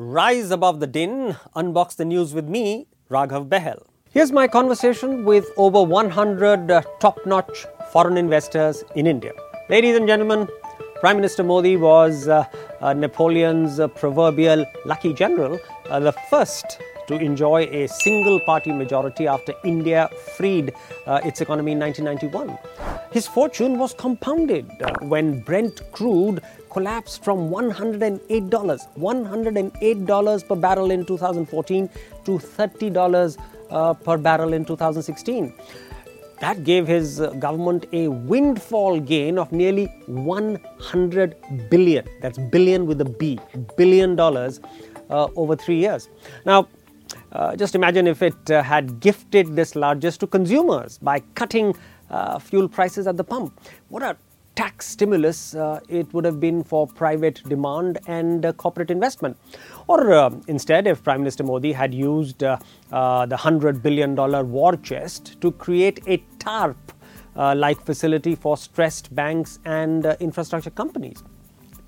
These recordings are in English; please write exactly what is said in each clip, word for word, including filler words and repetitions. Rise above the din, unbox the news with me, Raghav Bahl. Here's my conversation with over one hundred uh, top-notch foreign investors in India. Ladies and gentlemen, Prime Minister Modi was uh, uh, Napoleon's uh, proverbial lucky general, uh, the first to enjoy a single-party majority after India freed uh, its economy in nineteen ninety-one. His fortune was compounded uh, when Brent crude collapsed from one hundred eight dollars, one hundred eight dollars per barrel in two thousand fourteen to thirty dollars uh, per barrel in two thousand sixteen. That gave his government a windfall gain of nearly one hundred billion. That's billion with a B, billion dollars uh, over three years. Now, uh, just imagine if it uh, had gifted this largesse to consumers by cutting uh, fuel prices at the pump. What a tax stimulus uh, it would have been for private demand and uh, corporate investment. Or uh, instead, if Prime Minister Modi had used uh, uh, the one hundred billion dollars war chest to create a TARP-like uh, facility for stressed banks and uh, infrastructure companies.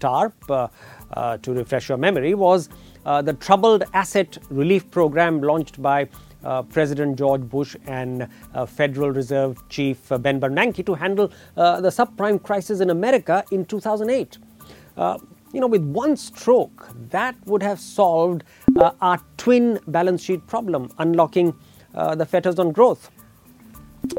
TARP, uh, uh, to refresh your memory, was uh, the Troubled Asset Relief Program launched by Uh, President George Bush and uh, Federal Reserve Chief uh, Ben Bernanke to handle uh, the subprime crisis in America in two thousand eight. Uh, you know, with one stroke, that would have solved uh, our twin balance sheet problem, unlocking uh, the fetters on growth.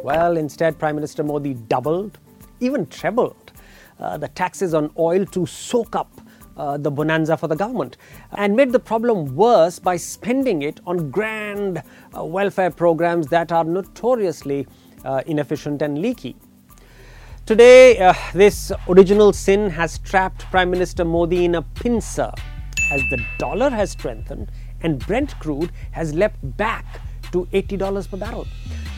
Well, instead, Prime Minister Modi doubled, even trebled, uh, the taxes on oil to soak up Uh, the bonanza for the government, and made the problem worse by spending it on grand uh, welfare programs that are notoriously uh, inefficient and leaky. Today, uh, this original sin has trapped Prime Minister Modi in a pincer as the dollar has strengthened and Brent crude has leapt back to eighty dollars per barrel.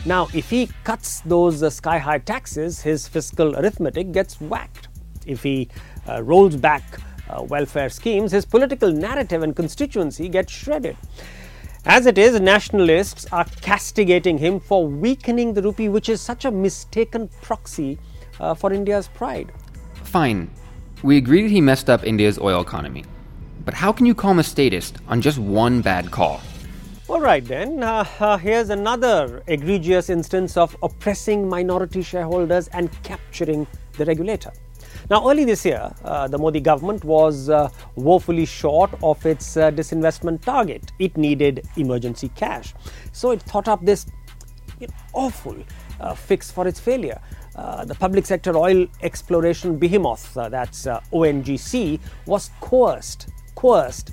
Now, if he cuts those uh, sky-high taxes, his fiscal arithmetic gets whacked. If he uh, rolls back Uh, welfare schemes, his political narrative and constituency get shredded. As it is, nationalists are castigating him for weakening the rupee, which is such a mistaken proxy uh, for India's pride. Fine, we agree that he messed up India's oil economy, but how can you call him a statist on just one bad call? All right then, uh, uh, here's another egregious instance of oppressing minority shareholders and capturing the regulator. Now, early this year, uh, the Modi government was uh, woefully short of its uh, disinvestment target. It needed emergency cash. So it thought up this you know, awful uh, fix for its failure. Uh, the public sector oil exploration behemoth, uh, that's uh, O N G C, was coerced, coerced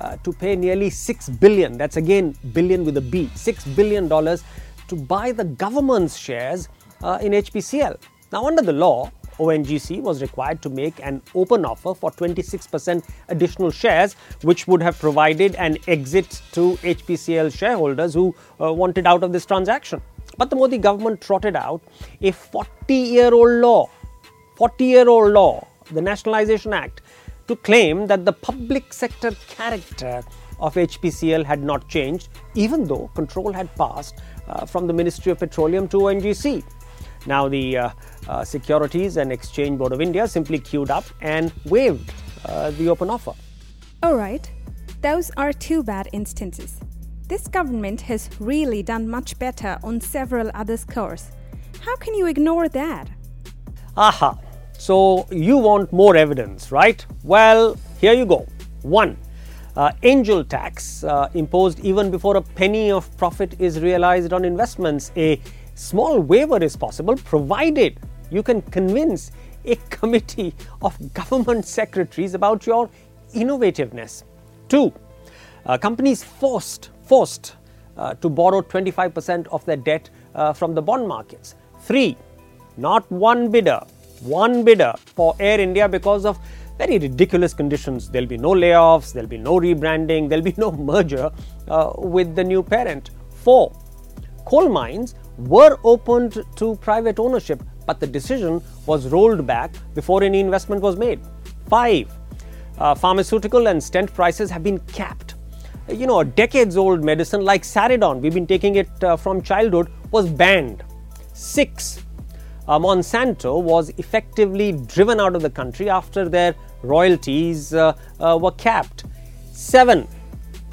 uh, to pay nearly six billion dollars, that's again billion with a B, six billion dollars to buy the government's shares uh, in H P C L. Now, under the law, O N G C was required to make an open offer for twenty-six percent additional shares, which would have provided an exit to H P C L shareholders who uh, wanted out of this transaction. But the Modi government trotted out a forty-year-old law, forty-year-old law, the Nationalization Act, to claim that the public sector character of H P C L had not changed, even though control had passed uh, from the Ministry of Petroleum to O N G C. Now, the uh, uh, Securities and Exchange Board of India simply queued up and waived uh, the open offer. All right, those are two bad instances. This government has really done much better on several other scores. How can you ignore that? Aha, so you want more evidence, right? Well, here you go. One, uh, angel tax uh, imposed even before a penny of profit is realized on investments. A small waiver is possible, provided you can convince a committee of government secretaries about your innovativeness. Two, uh, companies forced forced uh, to borrow twenty-five percent of their debt uh, from the bond markets. Three, not one bidder, one bidder for Air India because of very ridiculous conditions. There'll be no layoffs, there'll be no rebranding, there'll be no merger uh, with the new parent. Four, coal mines were opened to private ownership, but the decision was rolled back before any investment was made. Five, uh, pharmaceutical and stent prices have been capped. You know, a decades-old medicine like Saridon, we've been taking it uh, from childhood, was banned. Six, uh, Monsanto was effectively driven out of the country after their royalties uh, uh, were capped. Seven,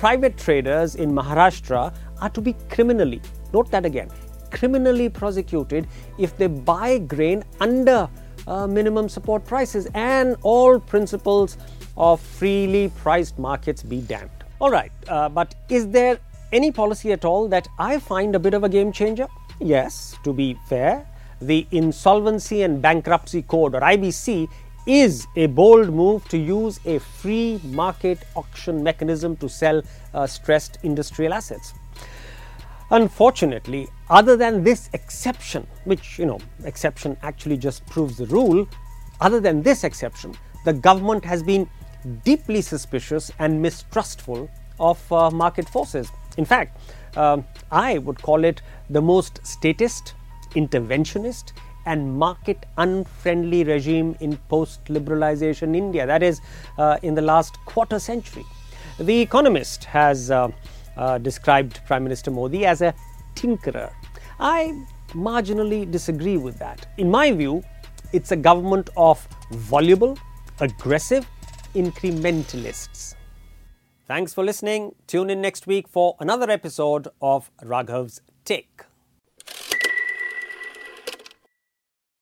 private traders in Maharashtra are to be criminally, note that again, criminally prosecuted if they buy grain under uh, minimum support prices, and all principles of freely priced markets be damned. All right, uh, but is there any policy at all that I find a bit of a game changer? Yes, to be fair, the Insolvency and Bankruptcy Code, or I B C, is a bold move to use a free market auction mechanism to sell uh, stressed industrial assets. Unfortunately, other than this exception, which, you know, exception actually just proves the rule, other than this exception, the government has been deeply suspicious and mistrustful of uh, market forces. In fact, uh, I would call it the most statist, interventionist, and market unfriendly regime in post-liberalization India, that is, uh, in the last quarter century. The Economist has uh, uh, described Prime Minister Modi as a tinkerer. I marginally disagree with that. In my view, it's a government of voluble, aggressive incrementalists. Thanks for listening. Tune in next week for another episode of Raghav's Take.